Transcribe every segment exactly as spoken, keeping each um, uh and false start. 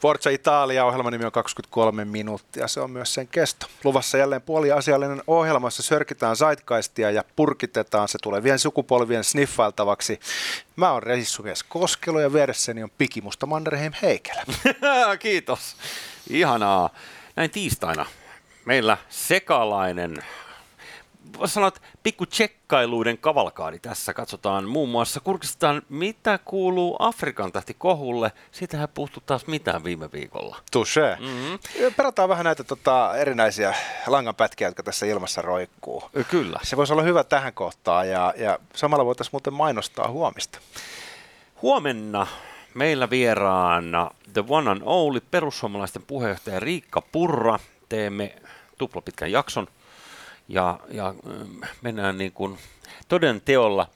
Forza Italia -ohjelman nimi on kaksikymmentäkolme minuuttia, se on myös sen kesto. Luvassa jälleen puoliasiallinen ohjelma, jossa sörkitään zeitgeistia ja purkitetaan se tulevien sukupolvien sniffailtavaksi. Mä oon reissumies Koskelo ja vieressäni on pikimusta Manderheim Heikelä. Kiitos, ihanaa. Näin tiistaina meillä sekalainen, voisi sanoa, että pikku tsekkailuiden kavalkaadi tässä. Katsotaan muun muassa, kurkistetaan mitä kuuluu Afrikan tähti -kohulle. Siitähän ei puhuttu taas mitään viime viikolla. Touché. Mm-hmm. Perataan vähän näitä tota, erinäisiä langanpätkiä, jotka tässä ilmassa roikkuu. Kyllä. Se voisi olla hyvä tähän kohtaan ja, ja samalla voitaisiin muuten mainostaa huomista. Huomenna meillä vieraana The One and Only perussuomalaisten puheenjohtaja Riikka Purra. Teemme tuplapitkän jakson. Ja, ja mennään niin kuin toden teolla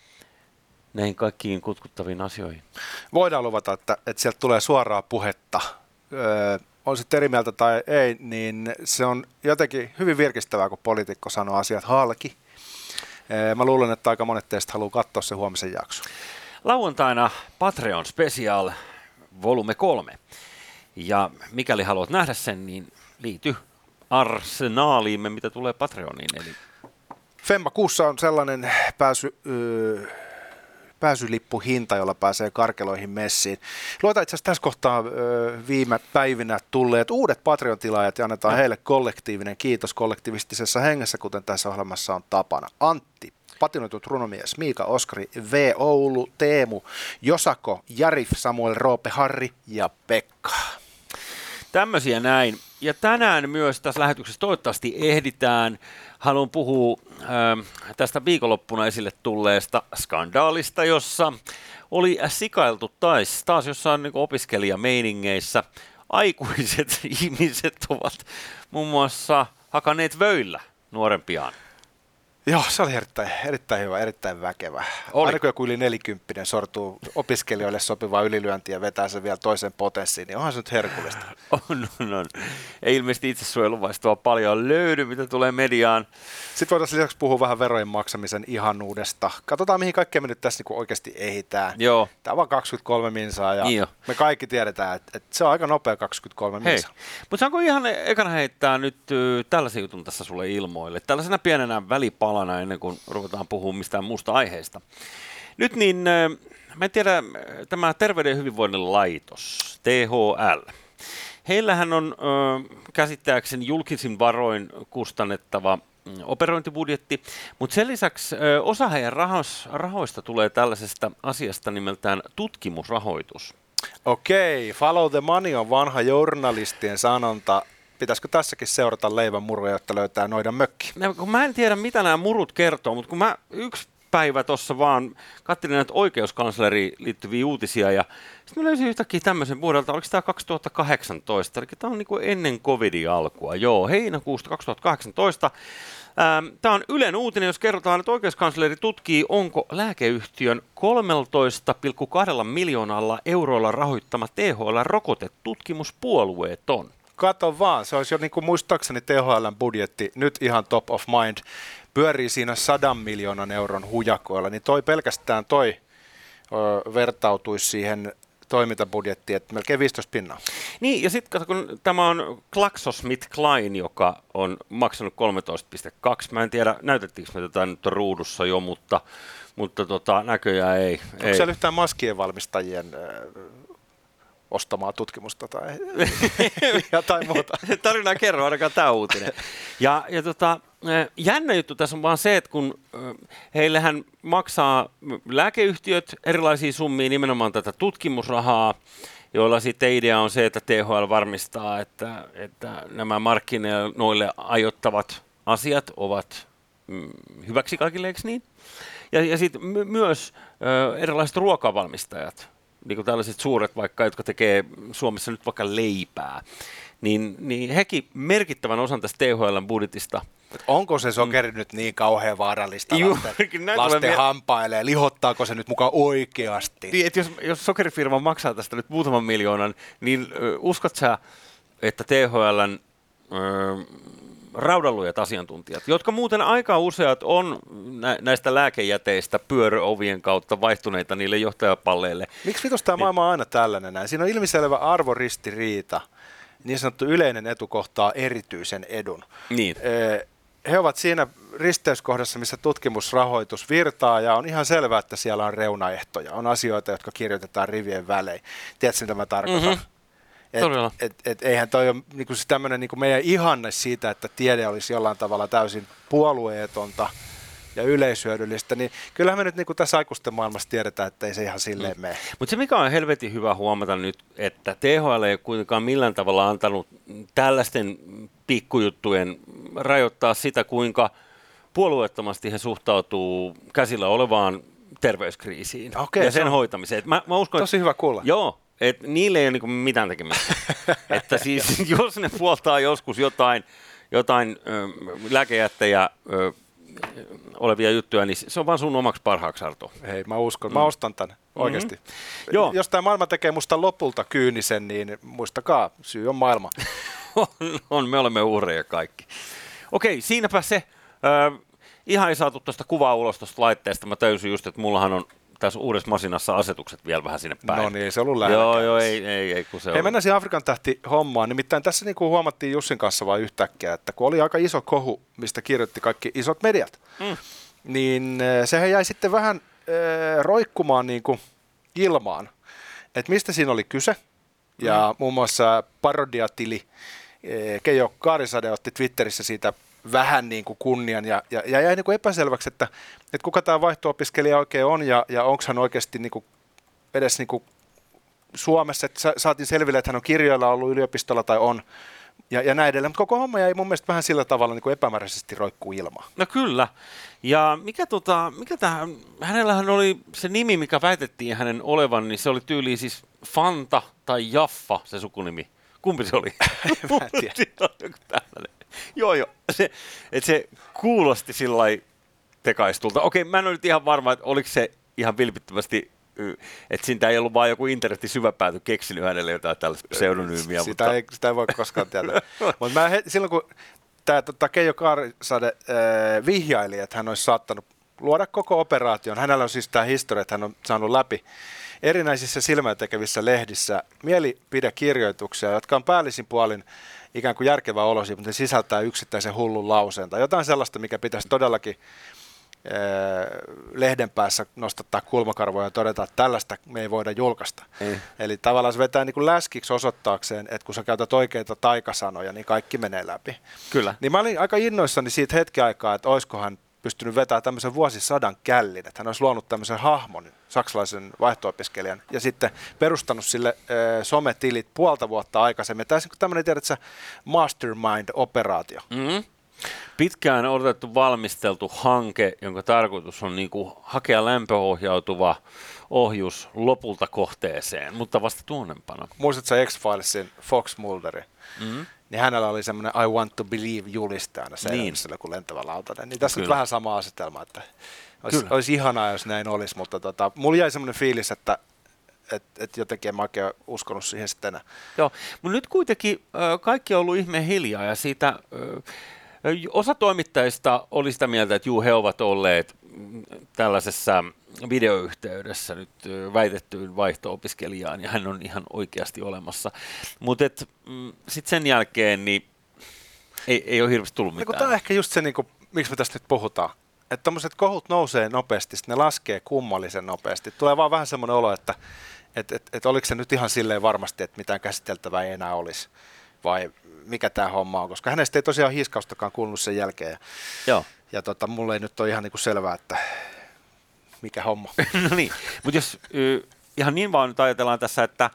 näihin kaikkiin kutkuttaviin asioihin. Voidaan luvata, että, että sieltä tulee suoraa puhetta. Öö, on se eri mieltä tai ei, niin se on jotenkin hyvin virkistävää, kun poliitikko sanoo asiat halki. Öö, mä luulen, että aika monet teistä haluaa katsoa se huomisen jakso. Lauantaina Patreon Special volume kolme. Ja mikäli haluat nähdä sen, niin liity arsenaaliimme, mitä tulee Patreoniin. Eli Femmakuussa on sellainen pääsy, öö, pääsylippuhinta, jolla pääsee karkeloihin messiin. Luetaan itse asiassa tässä kohtaa öö, viime päivinä tulleet uudet Patreon-tilaajat ja annetaan no. heille kollektiivinen kiitos kollektivistisessa hengessä, kuten tässä ohjelmassa on tapana. Antti, patinoitut runomies, Miika, Oskari, V. Oulu, Teemu, Josako, Jarif, Samuel, Roope, Harri ja Pekka. Tämmöisiä näin. Ja tänään myös tässä lähetyksessä toivottavasti ehditään. Haluan puhua ö, tästä viikonloppuna esille tulleesta skandaalista, jossa oli sikailtu taas, taas jossain niin kuin opiskelijameiningeissä. Aikuiset ihmiset ovat muun muassa hakaneet vöillä nuorempiaan. Joo, se oli erittäin, erittäin hyvä, erittäin väkevä. Oli. Aina kun joku yli nelikymppinen sortuu opiskelijoille sopivaa ylilyöntiä ja vetää sen vielä toisen potenssiin, niin onhan se nyt herkullista. On, on, on. Ei ilmeisesti itsesuojeluvaistoa paljon löydy, mitä tulee mediaan. Sitten voitaisiin lisäksi puhua vähän verojen maksamisen ihanuudesta. Katsotaan, mihin kaikkea me nyt tässä niin oikeasti ehitään. Joo. Tämä on vaan kaksikymmentäkolme minsaa ja niin me kaikki tiedetään, että, että se on aika nopea kaksikymmentäkolme minsaa. Mutta saanko ihan ekana heittää nyt uh, tällaisen jutun tässä sulle ilmoille? Tällaisena pienenä välipalveluun. Alana ennen kuin ruvetaan puhumaan mistään muusta aiheesta. Nyt niin, mä en tiedä, tämä Terveyden ja hyvinvoinnin laitos, T H L, heillähän on käsittääkseni julkisin varoin kustannettava operointibudjetti, mutta sen lisäksi osa heidän rahoista tulee tällaisesta asiasta nimeltään tutkimusrahoitus. Okei, follow the money on vanha journalistien sanonta. Pitäisikö tässäkin seurata leivän muruja, jotta löytää noidan mökki? No, mä en tiedä, mitä nämä murut kertoo, mutta kun mä yksi päivä tuossa vaan katselin näitä oikeuskansleriin liittyviä uutisia, ja sitten mä löysin yhtäkkiä tämmöisen vuodelta, oliko tämä kaksituhattakahdeksantoista, eli tämä on niin kuin ennen covidin alkua, joo, heinäkuusta kaksituhattakahdeksantoista. Tämä on Ylen uutinen, jos kerrotaan, että oikeuskansleri tutkii, onko lääkeyhtiön kolmetoista pilkku kaksi miljoonalla eurolla rahoittama T H L-rokotetutkimus puolueeton. Kato vaan, se olisi jo niin kuin muistaakseni T H L:n budjetti, nyt ihan top of mind, pyörii siinä sadan miljoonan euron hujakoilla, niin toi pelkästään toi ö, vertautuisi siihen toimintabudjettiin, että melkein viisitoista pinnaa. Niin, ja sitten kun tämä on GlaxoSmithKline, joka on maksanut kolmetoista pilkku kaksi, mä en tiedä, näytettiinkö me tätä nyt ruudussa jo, mutta, mutta tota, näköjään ei. Onko ei. Siellä yhtään maskien valmistajien ostamaa tutkimusta tai jotain muuta. Tarinaa kerro, ainakaan tämä uutinen. Ja, ja tota, jännä juttu tässä on vaan se, että kun heillähän maksaa lääkeyhtiöt erilaisia summia nimenomaan tätä tutkimusrahaa, joilla sitten idea on se, että T H L varmistaa, että, että nämä markkinoille ajoittavat asiat ovat hyväksi kaikille, eikö niin? Ja, ja sitten my- myös ö, erilaiset ruokavalmistajat, niin kuin tällaiset suuret vaikka, jotka tekee Suomessa nyt vaikka leipää, niin, niin hekin merkittävän osan tästä T H L:n budjetista. Onko se sokeri mm. nyt niin kauhean vaarallista Juh, lasten, lasten hampailee? Lihottaako se nyt mukaan oikeasti? Niin, että jos, jos sokerifirma maksaa tästä nyt muutaman miljoonan, niin uskot sä, että T H L:n Öö, raudalujat asiantuntijat, jotka muuten aika useat on nä- näistä lääkejäteistä pyöröovien kautta vaihtuneita niille johtajapalleille. Miksi vitos tämä maailma on aina tällainen näin? Siinä on ilmiselvä arvoristiriita, niin sanottu yleinen etu kohtaa erityisen edun. Niin. He ovat siinä risteyskohdassa, missä tutkimusrahoitus virtaa, ja on ihan selvää, että siellä on reunaehtoja. On asioita, jotka kirjoitetaan rivien välein. Tiedätkö, mitä mä tarkoitan? Mm-hmm. Et, et, et, eihän toi ole niinku se tämmöinen niinku meidän ihanne siitä, että tiede olisi jollain tavalla täysin puolueetonta ja yleishyödyllistä, niin kyllähän me nyt niinku tässä aikuisten maailmassa tiedetään, että ei se ihan silleen mene. Mutta se mikä on helvetin hyvä huomata nyt, että T H L ei kuitenkaan millään tavalla antanut tällaisten pikkujuttujen rajoittaa sitä, kuinka puolueettomasti he suhtautuu käsillä olevaan terveyskriisiin okay, ja sen se hoitamiseen. Mä, mä uskon, tosi hyvä kuulla. Joo. Että niille ei ole niinku mitään tekemistä. Että siis jos ne puoltaa joskus jotain, jotain ö, lääkejättejä ö, olevia juttuja, niin se on vaan sun omaksi parhaaksi, Arto. Hei, mä uskon. Mm. Mä ostan tän oikeasti. Mm-hmm. Jos tää maailma tekee musta lopulta kyynisen, niin muistakaa, syy on maailma. on, on, me olemme uhreja kaikki. Okei, siinäpä se. Ö, ihan ei saatu tuosta kuvaa ulos tuosta laitteesta. Mä täysin just, että mullahan on tässä uudessa masinassa asetukset vielä vähän sinne päin. No niin, ei se ollut lähellä. Joo, joo, ei, ei, ei kun se Hei, mennään siihen Afrikan tähti hommaan. Nimittäin tässä niin kuin huomattiin Jussin kanssa vain yhtäkkiä, että kun oli aika iso kohu, mistä kirjoitti kaikki isot mediat, mm. niin sehän jäi sitten vähän äh, roikkumaan niin kuin ilmaan, että mistä siinä oli kyse. Ja mm. muun muassa parodiatili äh, Keijo Kaarisade otti Twitterissä siitä vähän niin kuin kunnian ja, ja, ja jäi niin kuin epäselväksi, että, että kuka tämä vaihto-opiskelija oikein on ja, ja onko hän oikeasti niin kuin edes niin kuin Suomessa, että saatiin selville, että hän on kirjoilla ollut yliopistolla tai on ja, ja näin edelleen, mutta koko homma jäi mun mielestä vähän sillä tavalla niin kuin epämääräisesti roikkuu ilmaan. No kyllä, ja mikä, tota, mikä tämä, hänellähän oli se nimi, mikä väitettiin hänen olevan, niin se oli tyyliin siis Fanta tai Jaffa se sukunimi. Kumpi se oli? Mä en tiedä. Joo, joo. Se, et se kuulosti sillai tekaistulta. Okei, mä en ole nyt ihan varma, että oliko se ihan vilpittömästi, että siitä ei ollut vaan joku internetin syväpääty keksinyt hänelle jotain tällaista pseudonyymiä. S- sitä, mutta... ei, sitä ei voi koskaan tietää. Mut mä he, silloin kun tämä tota, Keijo Kaarisade äh, vihjaili, että hän olisi saattanut luoda koko operaation, hänellä on siis tämä historia, että hän on saanut läpi erinäisissä silmätekevissä lehdissä mielipidekirjoituksia, jotka on päällisin puolin ikään kuin järkevää olosia, mutta ne sisältää yksittäisen hullun lauseen tai jotain sellaista, mikä pitäisi todellakin eh, lehden päässä nostattaa kulmakarvoja ja todeta, että tällaista me ei voida julkaista. Ei. Eli tavallaan se vetää niin kuin läskiksi osoittaakseen, että kun sä käytät oikeita taikasanoja, niin kaikki menee läpi. Kyllä. Niin mä olin aika innoissani siitä hetki aikaa, että oiskohan pystynyt vetämään tämmöisen vuosisadan källin, että hän olisi luonut tämmöisen hahmon, saksalaisen vaihto-opiskelijan, ja sitten perustanut sille ö, sometilit puolta vuotta aikaisemmin. Tämä on tämmöinen, tiedätkö, mastermind-operaatio. Mm-hmm. Pitkään odotettu valmisteltu hanke, jonka tarkoitus on niin kuin hakea lämpöohjautuva ohjus lopulta kohteeseen, mutta vasta tuonnempana. Muistatko X-Filesin Fox Mulderin? Mm-hmm. Niin hänellä oli semmoinen I want to believe julistajana selväsellä niin kuin lentävä lautanen. Niin tässä on vähän sama asetelma, että olisi, olisi ihanaa, jos näin olisi, mutta tota, mulla jäi semmoinen fiilis, että et, et jotenkin en mä oikein uskonut siihen sitten enää. Joo, mutta nyt kuitenkin ö, kaikki on ollut ihmeen hiljaa ja siitä ö, osa toimittajista oli sitä mieltä, että juu, he ovat olleet tällaisessa videoyhteydessä nyt väitettyyn vaihto-opiskelijaan, ja hän on ihan oikeasti olemassa. Mutta mm, sitten sen jälkeen niin ei, ei ole hirveästi tullut mitään. Tämä on ehkä just se, niin kun, miksi me tästä nyt puhutaan. Että tommoset kohut nousee nopeasti, ne laskee kummallisen nopeasti. Tulee vaan vähän semmoinen olo, että et, et, et oliko se nyt ihan silleen varmasti, että mitään käsiteltävää ei enää olisi, vai mikä tämä homma on, koska hänestä ei tosiaan hiiskaustakaan kuulunut sen jälkeen. Joo. Ja tota, mulle ei nyt ole ihan niinku selvää, että mikä homma. No niin, mutta jos y, ihan niin vaan nyt ajatellaan tässä, että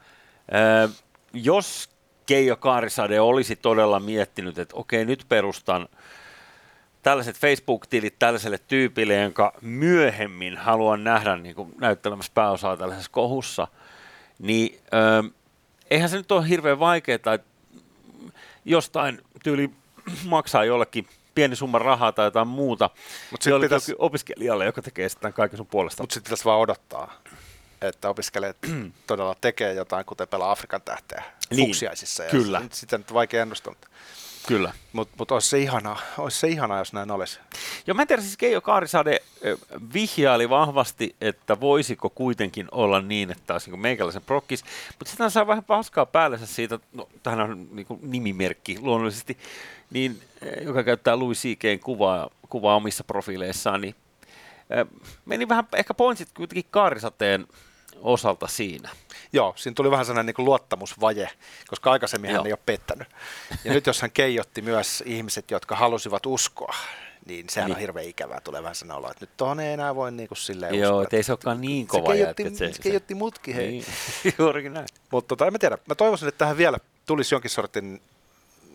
ö, jos Keijo Kaarisade olisi todella miettinyt, että okei, nyt perustan tällaiset Facebook-tilit tällaiselle tyypille, jonka myöhemmin haluan nähdä niin kuin näyttelemässä pääosaa tällaisessa kohussa, niin ö, eihän se nyt ole hirveän vaikeaa, jostain tyyli maksaa jollekin pieni summa rahaa tai jotain muuta pitäis... opiskelijalle, joka tekee sitten kaiken sun puolesta. Mutta sitten pitäisi vaan odottaa, että opiskelijat todella tekee jotain, kuten pelaa Afrikan tähteä niin fuksiaisissa. Kyllä. Sitten nyt vaikea ennustaa. Kyllä. Mutta mut olisi se ihanaa, olisi se ihanaa, jos näin olisi. Ja mä en tiedä, siis Keijo Kaarisade vihjaili vahvasti, että voisiko kuitenkin olla niin, että olisi niin meikäläisen prokkis, mutta sitten hän saa vähän paskaa päällensä siitä, no tähän on niin kuin nimimerkki luonnollisesti, niin, joka käyttää Louis C K:n kuvaa, kuvaa omissa profiileissaan, niin meni vähän ehkä pointsit kuitenkin Kaarisateen osalta siinä. Joo, siinä tuli vähän sellainen niin kuin luottamusvaje, koska aikaisemmin Joo. hän ei ole pettänyt. Ja nyt jos hän keijotti myös ihmiset, jotka halusivat uskoa, niin sehän niin. on hirveän ikävää. Tulee vähän sellainen olo, että nyt tuohon ei enää voi niin kuin silleen Joo, uskoa. Joo, ettei se olekaan niin kova. Se keijotti, se, se keijotti mutki, hei. Niin. Juurikin näin. Mutta tota, en mä tiedä. Mä toivoisin, että tähän vielä tulisi jonkin sortin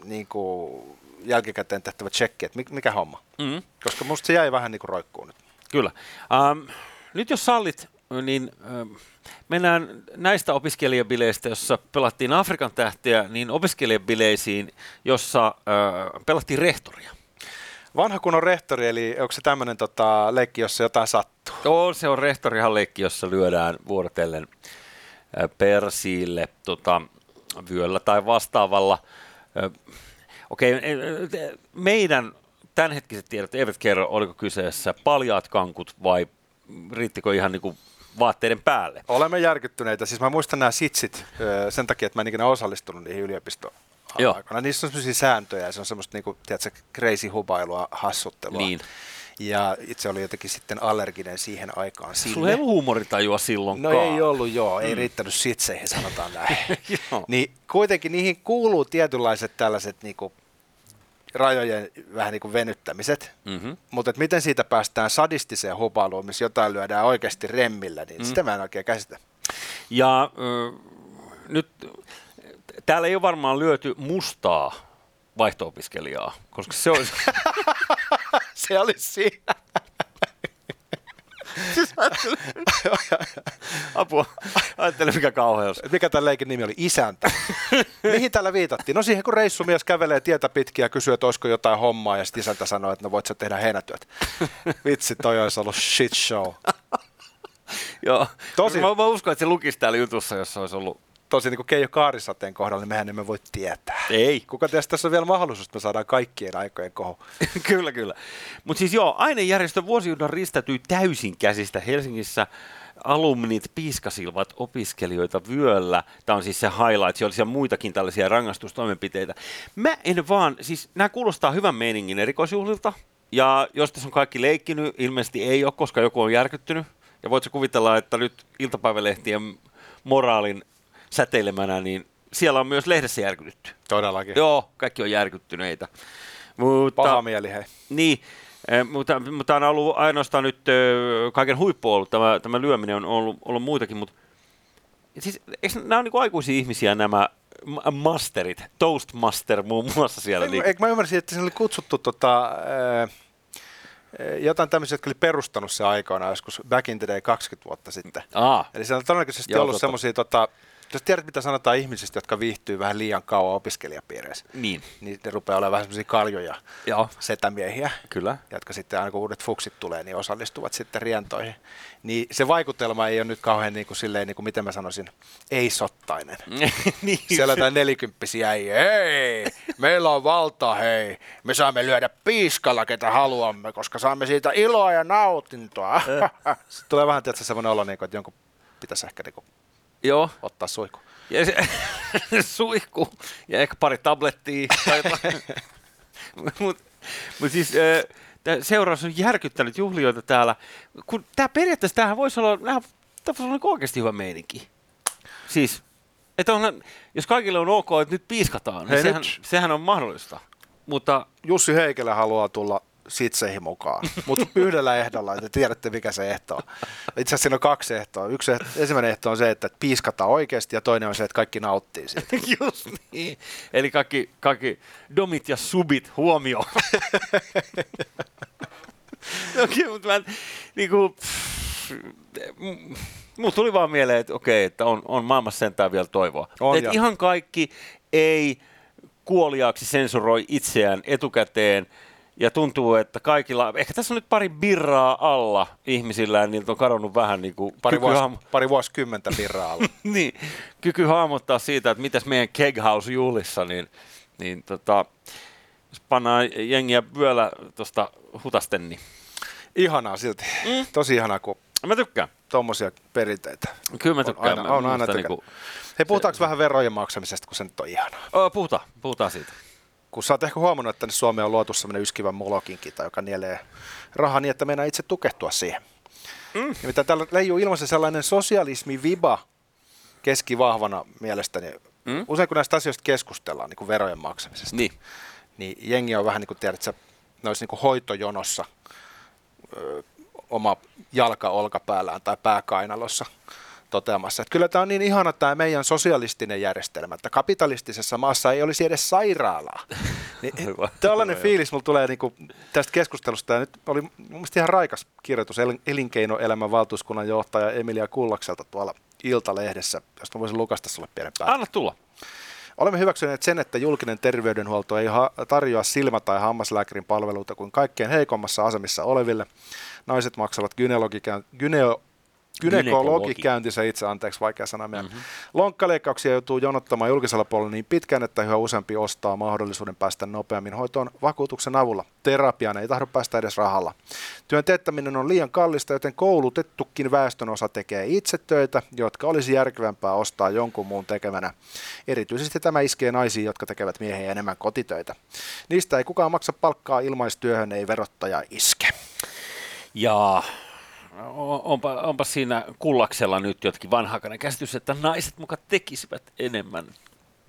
niin kuin jälkikäteen tehtävä tsekki, että mikä homma. Mm-hmm. Koska musta se jäi vähän niin kuin roikkuun nyt. Kyllä. Ähm, nyt jos sallit, niin ähm, mennään näistä opiskelijabileistä, jossa pelattiin Afrikan tähtiä, niin opiskelijabileisiin, jossa äh, pelattiin rehtoria. Vanha kunnon rehtori, eli onko se tämmöinen tota, leikki, jossa jotain sattuu? Joo, se on rehtorihan leikki, jossa lyödään vuorotellen äh, persiille tota, vyöllä tai vastaavalla. Äh, Okei, okay, meidän... Tämänhetkiset tiedot eivät kerro, oliko kyseessä paljaat kankut vai riittikö ihan niinku vaatteiden päälle. Olemme järkyttyneitä. Siis mä muistan nämä sitsit sen takia, että mä en ikinä osallistunut niihin yliopistoon aikana. Niissä on sellaisia sääntöjä ja se on semmoista niinku, tiedätkö, crazy hubailua, hassuttelua. Niin. Ja itse oli jotenkin sitten allerginen siihen aikaan. Sulla ei ollut huumorintajua silloinkaan. No ei ollut, joo. Ei mm. riittänyt sitseihin, sanotaan näin. Niin kuitenkin niihin kuuluu tietynlaiset tällaiset... Niinku, rajojen vähän niin kuin venyttämiset, mm-hmm. mutta miten siitä päästään sadistiseen hupailuun, missä jotain lyödään oikeasti remmillä, niin mm. sitä mä en oikein käsitä. Ja äh, nyt täällä ei ole varmaan lyöty mustaa vaihto-opiskelijaa, koska se olisi... se olisi siinä. Siis apua, ajattelen mikä kauheus. Mikä tämän leikin nimi oli? Isäntä. Mihin täällä viitattiin? No siihen kun reissumies kävelee tietä pitkin ja kysyy, että olisiko jotain hommaa ja sitten isäntä sanoo, että no voit sä tehdä heinätyöt. Vitsi, toi olisi ollut shit show. Joo, tosi, mä, mä uskon, että se lukisi täällä jutussa, jos se olisi ollut. Tosi niin kuin Keijo Kaarisateen kohdalla, niin mehän emme voi tietää. Ei. Kuka teistä tässä on vielä mahdollisuus, että me saadaan kaikkien aikojen kohu. Kyllä, kyllä. Mutta siis joo, ainejärjestön vuosijuhla ristäytyi täysin käsistä. Helsingissä alumnit piiskasivat opiskelijoita vyöllä. Tämä on siis se highlight, siellä oli siellä muitakin tällaisia rangaistustoimenpiteitä. Mä en vaan, siis nämä kuulostaa hyvän meiningin erikoisjuhlilta. Ja jos tässä on kaikki leikkinyt, ilmeisesti ei ole, koska joku on järkyttynyt. Ja voitko kuvitella, että nyt iltapäivälehtien moraalin säteilemänä, niin siellä on myös lehdessä järkytty. Todellakin. Joo, kaikki on järkyttyneitä. Mutta, paha mieli, hei. Niin, mutta, mutta on ollut ainoastaan nyt kaiken huippu ollut, tämä, tämä lyöminen on ollut, ollut muitakin, mutta siis, eikö nämä ole niin kuin aikuisia ihmisiä nämä masterit, Toastmaster muun muassa siellä? Eikö niin? Mä ymmärsin, että siinä oli kutsuttu tota... Äh, jotain tämmöisiä, jotka oli perustanut se aikoina joskus back in the day kaksikymmentä vuotta sitten. Aa. Eli se on todennäköisesti ollut semmoisia... Tota, jos tiedät, mitä sanotaan ihmisistä, jotka viihtyy vähän liian kauan opiskelijapiireissä, niin, niin ne rupeaa olemaan vähän semmoisia kaljoja Joo. setämiehiä, Kyllä. jotka sitten aina kun uudet fuksit tulee, niin osallistuvat sitten rientoihin. Niin se vaikutelma ei ole nyt kauhean niin kuin silleen, niin kuin miten mä sanoisin, ei-sottainen. niin. Siellä on jotain nelikymppisiä, hei, meillä on valta, hei, me saamme lyödä piiskalla ketä haluamme, koska saamme siitä iloa ja nautintoa. Sitten tulee vähän tietysti semmoinen olo, niin kuin, että jonkun pitäisi ehkä... Niin kuin Joo. Ottaa suihku. Ja se, suihku ja ehkä pari tablettia. Mutta mut siis äh, seuraus on järkyttänyt juhlijoita täällä. Kun tää periaatteessa tämähän voisi olla, nää, tää voisi olla oikeasti hyvä meininki. Siis, että on, jos kaikille on ok, että nyt piiskataan, niin sehän, sehän on mahdollista. Mutta Jussi Heikelä haluaa tulla sitseihin mukaan, mutta yhdellä ehdolla, että tiedätte mikä se ehto on. Itse asiassa siinä on kaksi ehtoa. Yksi ehto, ensimmäinen ehto on se, että piiskataan oikeasti, ja toinen on se, että kaikki nauttii siitä. Just niin. Eli kaikki, kaikki domit ja subit huomioon. Okei, mutta mä niinku... Mulle tuli vaan mieleen, että okei, että on, on maailmassa sentään vielä toivoa. Että ihan kaikki ei kuoliaaksi sensuroi itseään etukäteen, ja tuntuu, että kaikilla, ehkä tässä on nyt pari birraa alla ihmisillä, niiltä on kadonnut vähän niin kuin... Pari, vuos, hahmo- pari vuosikymmentä birraa alla. Niin, kyky hahmottaa siitä, että mitäs meidän Keghouse-juhlissa, niin, niin tota, jos pannaan jengiä pyölä tuosta hutasten, niin... Ihanaa silti. Mm. Tosi ihanaa, kun mä tykkään tuommoisia perinteitä. Kyllä mä tykkään. On aina, on aina tykkään. Niinku... Hei, puhutaanko se... vähän verojen maksamisesta, kun se nyt on ihanaa? O, puhutaan, puhutaan siitä. Kun sä oot ehkä huomannut, että tänne Suomeen on luotu semmoinen yskivä molokinkinta, joka nielee rahaa niin, että meinaa itse tukehtua siihen. Mm. Nimittäin täällä leijuu ilmassa sellainen sosialismi-viba keskivahvana mielestäni. Mm. Usein kun näistä asioista keskustellaan, niin kuin verojen maksamisesta, niin, niin jengi on vähän niin kuin tiedät, että ne olisi niin kuin hoitojonossa ö, oma jalka olkapäällään tai pääkainalossa toteamassa, että kyllä tämä on niin ihana tämä meidän sosialistinen järjestelmä, että kapitalistisessa maassa ei olisi edes sairaalaa. Niin, tällainen fiilis mulla tulee niin kuin tästä keskustelusta, ja nyt oli mielestäni ihan raikas kirjoitus elinkeinoelämän valtuuskunnan johtaja Emilia Kullakselta tuolla Iltalehdessä, josta voisin lukasta sulle pienen päätä. Anna tulla. Olemme hyväksyneet sen, että julkinen terveydenhuolto ei ha- tarjoa silmä- tai hammaslääkärin palveluita kuin kaikkein heikommassa asemissa oleville. Naiset maksavat gyneologikäyn... Gyneo- gynekologikäyntinsä itse, anteeksi vaikea sana meidän. Mm-hmm. Lonkkaleikkauksia joutuu jonottamaan julkisella puolella niin pitkään, että yhä useampi ostaa mahdollisuuden päästä nopeammin hoitoon vakuutuksen avulla. Terapiaan ei tahdo päästä edes rahalla. Työn teettäminen on liian kallista, joten koulutettukin väestönosa tekee itse töitä, jotka olisi järkevämpää ostaa jonkun muun tekemänä. Erityisesti tämä iskee naisiin, jotka tekevät miehen enemmän kotitöitä. Niistä ei kukaan maksa palkkaa, ilmaistyöhön ei verottaja iske. Jaa. Onpa, onpa siinä Kullaksella nyt jotkin vanhakainen käsitys, että naiset muka tekisivät enemmän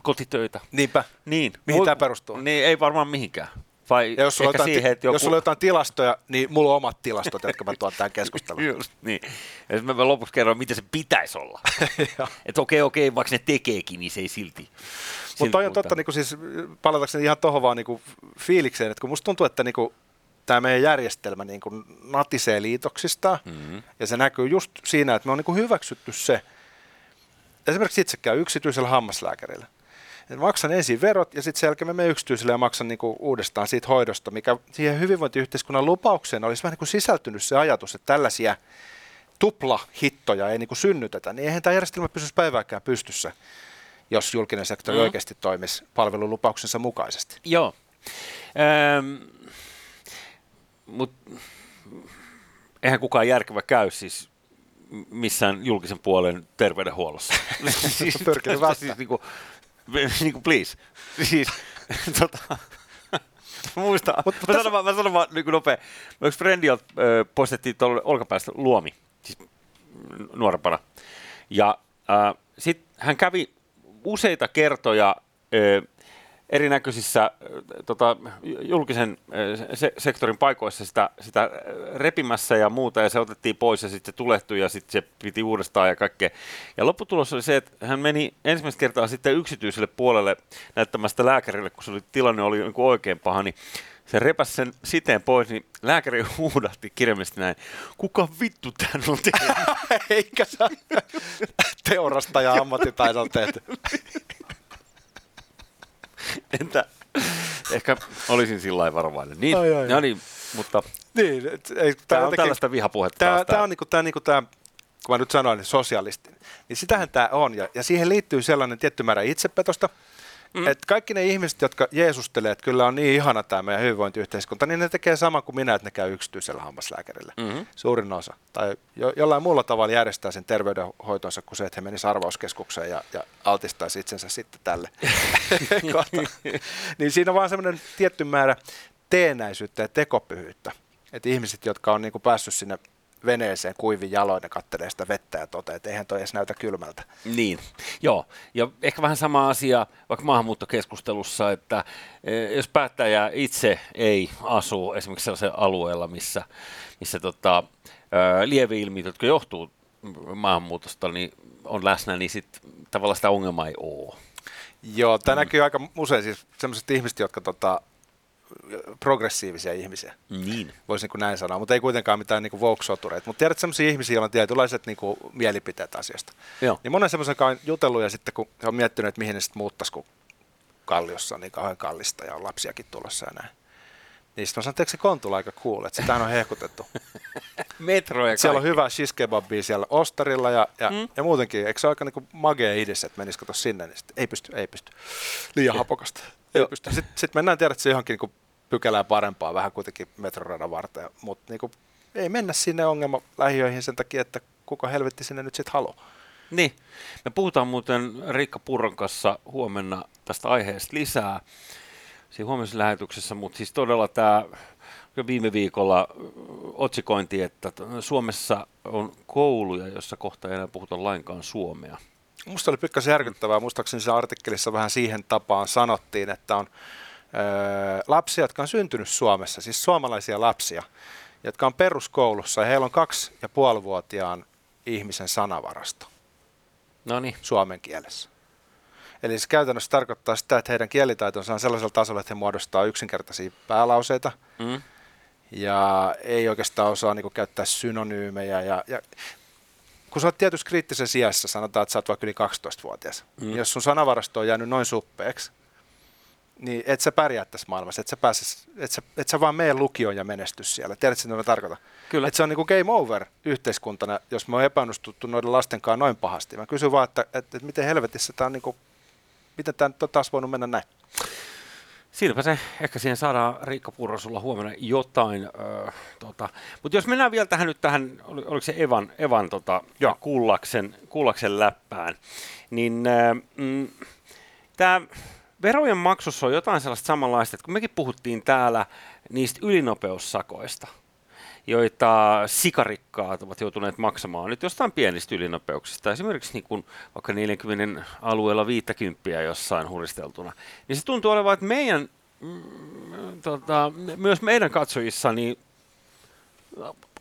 kotitöitä. Niinpä. Niin. Mihin Voi, tämä perustuu? Niin, ei varmaan mihinkään. Vai ja jos sulla on jotain, joku... jotain tilastoja, niin mulla on omat tilastot, jotka mä tuon tähän keskusteluun. Just niin. Ja mä lopuksi kerron, miten se pitäisi olla. Että okei, okei, vaikka ne tekeekin, niin se ei silti. Mutta toi on totta, niin siis, palatakseni ihan tohon vaan niin fiilikseen, että kun musta tuntuu, että... Niin tämä meidän järjestelmä niin kuin natisee liitoksista, mm-hmm. ja se näkyy just siinä, että me on niin kuin hyväksytty se, esimerkiksi itse käy yksityisellä hammaslääkärillä. Et maksan ensin verot, ja sitten sen jälkeen me menen yksityiselle ja maksan niin kuin uudestaan siitä hoidosta, mikä siihen hyvinvointiyhteiskunnan lupaukseen olisi vähän niin kuin sisältynyt se ajatus, että tällaisia tuplahittoja ei niin kuin synnytetä, niin eihän tämä järjestelmä pysyisi päivääkään pystyssä, jos julkinen sektori mm-hmm. oikeasti toimisi palvelulupauksensa mukaisesti. Joo. Ähm. Mut eihän kukaan järkevä käy siis missään julkisen puolen terveydenhuollossa. siis törkeä vasta. Siis niinku, niinku please. Siis, tota, muista. Mut, mä, sanon, mä, mä sanon vaan niinku nopea. Mä yksi frendi äh, postettiin tuolle olkapäästä luomi, siis nuorempana. Ja äh, sit hän kävi useita kertoja... Äh, erinäköisissä tota, julkisen se, sektorin paikoissa sitä, sitä repimässä ja muuta, ja se otettiin pois, ja sitten se tulehtui, ja sitten se piti uudestaan ja kaikkea. Ja lopputulos oli se, että hän meni ensimmäistä kertaa sitten yksityiselle puolelle näyttämästä lääkärille, kun se oli, tilanne oli niin kuin oikein paha, niin se repäsi sen siteen pois, niin lääkäri huudahti kirjallisesti näin, kuka vittu tämän on tehnyt? Eikä saa teurastaja ammattitaidon tehty. Entä? Ehkä olisin sillä lailla varovainen. Niin, ai, ai, ai. Niin, mutta niin, ei, tämä on jotenkin, tällaista vihapuhetta. Tämä, tämä on niin kuin tämä, niin kuin tämä, kun mä nyt sanoin, niin sosialistinen. Niin sitähän tämä on, ja, ja siihen liittyy sellainen tietty määrä itsepetosta, mm. että kaikki ne ihmiset, jotka jeesustelee, että kyllä on niin ihana tämä meidän hyvinvointiyhteiskunta, niin ne tekee sama kuin minä, että ne käy yksityisellä hammaslääkärillä. Mm-hmm. Suurin osa. Tai jo, jollain muulla tavalla järjestää sen terveydenhoitonsa kuin se, että he menisivät arvauskeskukseen ja, ja altistaisi itsensä sitten tälle. Niin siinä on vaan semmoinen tietty määrä teenäisyyttä ja tekopyhyyttä. Että ihmiset, jotka on niin kuin päässyt sinne veneeseen kuivin jaloin ja kattelee sitä vettä ja toteaa, että eihän toi edes näytä kylmältä. Niin, joo. Ja ehkä vähän sama asia vaikka maahanmuuttokeskustelussa, että jos päättäjä itse ei asu esimerkiksi sellaisella alueella, missä, missä tota, lieveilmiöt, jotka johtuu maahanmuutosta, niin on läsnä, niin sit tavallaan sitä ongelmaa ei ole. Joo, tämä mm. näkyy aika usein siis sellaiset ihmiset, jotka... Tota, progressiivisia ihmisiä. Niin. Voisi niin näin sanoa, mutta ei kuitenkaan mitään niin woke-sotureita. Mutta tiedät sellaisia ihmisiä, joilla on tietynlaiset niin mielipiteet asiasta. Joo. Niin monen semmoisen kanssa on jutellut ja sitten kun he on miettinyt, että mihin ne sitten muuttaisi, kun Kalliossa on niin kauhean kallista ja on lapsiakin tulossa ja näin. Niin sitten mä sanon, se Kontula aika cool, että sitähän on hehkutettu. Metro ja siellä on hyvä shish-kebabia siellä Ostarilla ja, ja, mm. ja muutenkin. Eikö se ole aika niin magea idessä, että menisikö tuossa sinne? Niin sit, ei pysty, ei pysty. Liian hapokasta. Sitten sit mennään tiedätkö johonkin niin pykälää parempaa vähän kuitenkin metroradan varten, mutta niin ei mennä sinne ongelmalähiöihin sen takia, että kuka helvetti sinne nyt sitten haluaa. Niin, me puhutaan muuten Riikka Purran kanssa huomenna tästä aiheesta lisää siinä huomisessa lähetyksessä, mutta siis todella tämä viime viikolla otsikointi, että Suomessa on kouluja, jossa kohta ei enää puhuta lainkaan suomea. Musta oli pikkasen järkyttävää. Muistaakseni siinä artikkelissa vähän siihen tapaan sanottiin, että on öö, lapsia, jotka on syntynyt Suomessa, siis suomalaisia lapsia, jotka on peruskoulussa ja heillä on kaksi ja puolivuotiaan ihmisen sanavarasto. Noniin. Suomen kielessä. Eli se käytännössä tarkoittaa sitä, että heidän kielitaitonsa on sellaisella tasolla, että he muodostaa yksinkertaisia päälauseita mm. ja ei oikeastaan osaa niin kuin käyttää synonyymejä. Ja, ja kun sä oot tietysti kriittisessä iässä, sanotaan, että sä oot vaikka yli kaksitoistavuotias, mm. niin jos sun sanavarasto on jäänyt noin suppeeksi, niin et sä pärjää tässä maailmassa, et sä, pääses, et sä, et sä vaan mene lukioon ja menesty siellä. Tiedätkö, mitä mä tarkoitan? Kyllä. Et se on niin kuin game over yhteiskuntana, jos me on epäonnistuttu noiden lastenkaan noin pahasti. Mä kysyn vaan, että, että, että miten helvetissä tämä on, niin kuin, miten tämä nyt on taas voinut mennä näin? Siinäpä se. Ehkä siihen saadaan Riikka Purra sulla huomenna jotain. Äh, tota. Mutta jos mennään vielä tähän nyt tähän, ol, oliko se Evan, Evan tota, Kullaksen, Kullaksen läppään, niin äh, mm, tämä... Verojen maksussa on jotain sellaista samanlaista, että kun mekin puhuttiin täällä niistä ylinopeussakoista, joita sikarikkaat ovat joutuneet maksamaan nyt jostain pienistä ylinopeuksista, esimerkiksi niin kuin vaikka neljäkymmentä alueella viisikymmentä jossain huristeltuna, niin se tuntuu olevan, että meidän, mm, tota, myös meidän katsojissa niin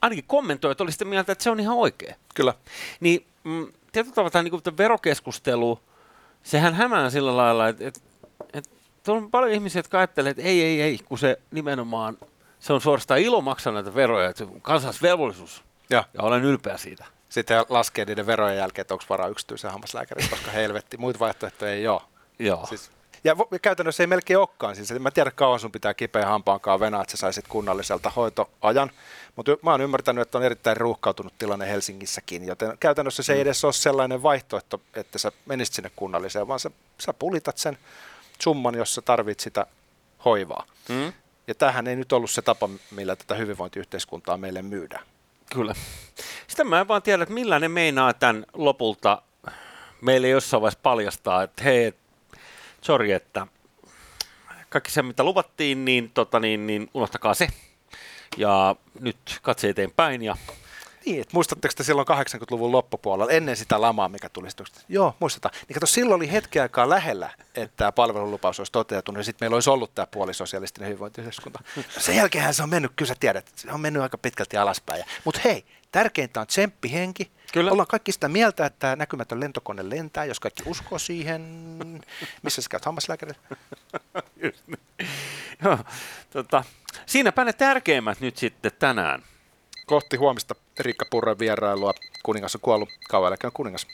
ainakin kommentoijat oli sitä mieltä, että se on ihan oikein. Kyllä. Niin mm, tietyllä tavalla tämä niin verokeskustelu, sehän hämää sillä lailla, että et, et, on paljon ihmisiä, jotka ajattelee, että ei, ei, ei, kun se nimenomaan, se on suorastaan ilo maksaa näitä veroja, että se on kansallisvelvollisuus, ja, ja olen ylpeä siitä. Sitten laskee niiden verojen jälkeen, että onko varaa yksityisen hammaslääkärin, koska helvetti, muita vaihtoehtoja ei ole. Joo. Siis, ja käytännössä ei melkein olekaan, siis mä tiedän kauan sun pitää kipeä hampaankaan venaa, että sä saisit kunnalliselta hoitoajan, mutta mä oon ymmärtänyt, että on erittäin ruuhkautunut tilanne Helsingissäkin, joten käytännössä se ei edes ole sellainen vaihtoehto, että sä menisit sinne kunnalliseen, vaan sä, sä pulitat sen summan, jos sä tarvit sitä hoivaa. Mm. Ja tämähän ei nyt ollut se tapa, millä tätä hyvinvointiyhteiskuntaa meille myydään. Kyllä. Sitä mä en vaan tiedä, että millä ne meinaa tämän lopulta meille jossain vaiheessa paljastaa, että hei, sori, että kaikki se, mitä luvattiin, niin, tota, niin, niin unohtakaa se. Ja nyt katse eteenpäin. Ja... Niin, et muistatteko te silloin kahdeksankymmentäluvun loppupuolella, ennen sitä lamaa, mikä tuli? Joo, muistetaan. Niin kato, silloin oli hetki aikaa lähellä, että tämä palvelulupaus olisi toteutunut, ja sitten meillä olisi ollut tämä puolisosialistinen hyvinvointiyhteiskunta. Sen jälkeenhän se on mennyt, kyllä sä tiedät, se on mennyt aika pitkälti alaspäin. Mutta hei, tärkeintä on tsemppihenki. Kyllä. Ollaan kaikki sitä mieltä, että näkymätön lentokone lentää, jos kaikki uskoo siihen. Missä sä käyt hammaslääkärillä? Joo, tota, siinäpä ne tärkeimmät nyt sitten tänään. Kohti huomista Riikka Purran vierailua. Kuningas on kuollut, kauan eläköön kuningas.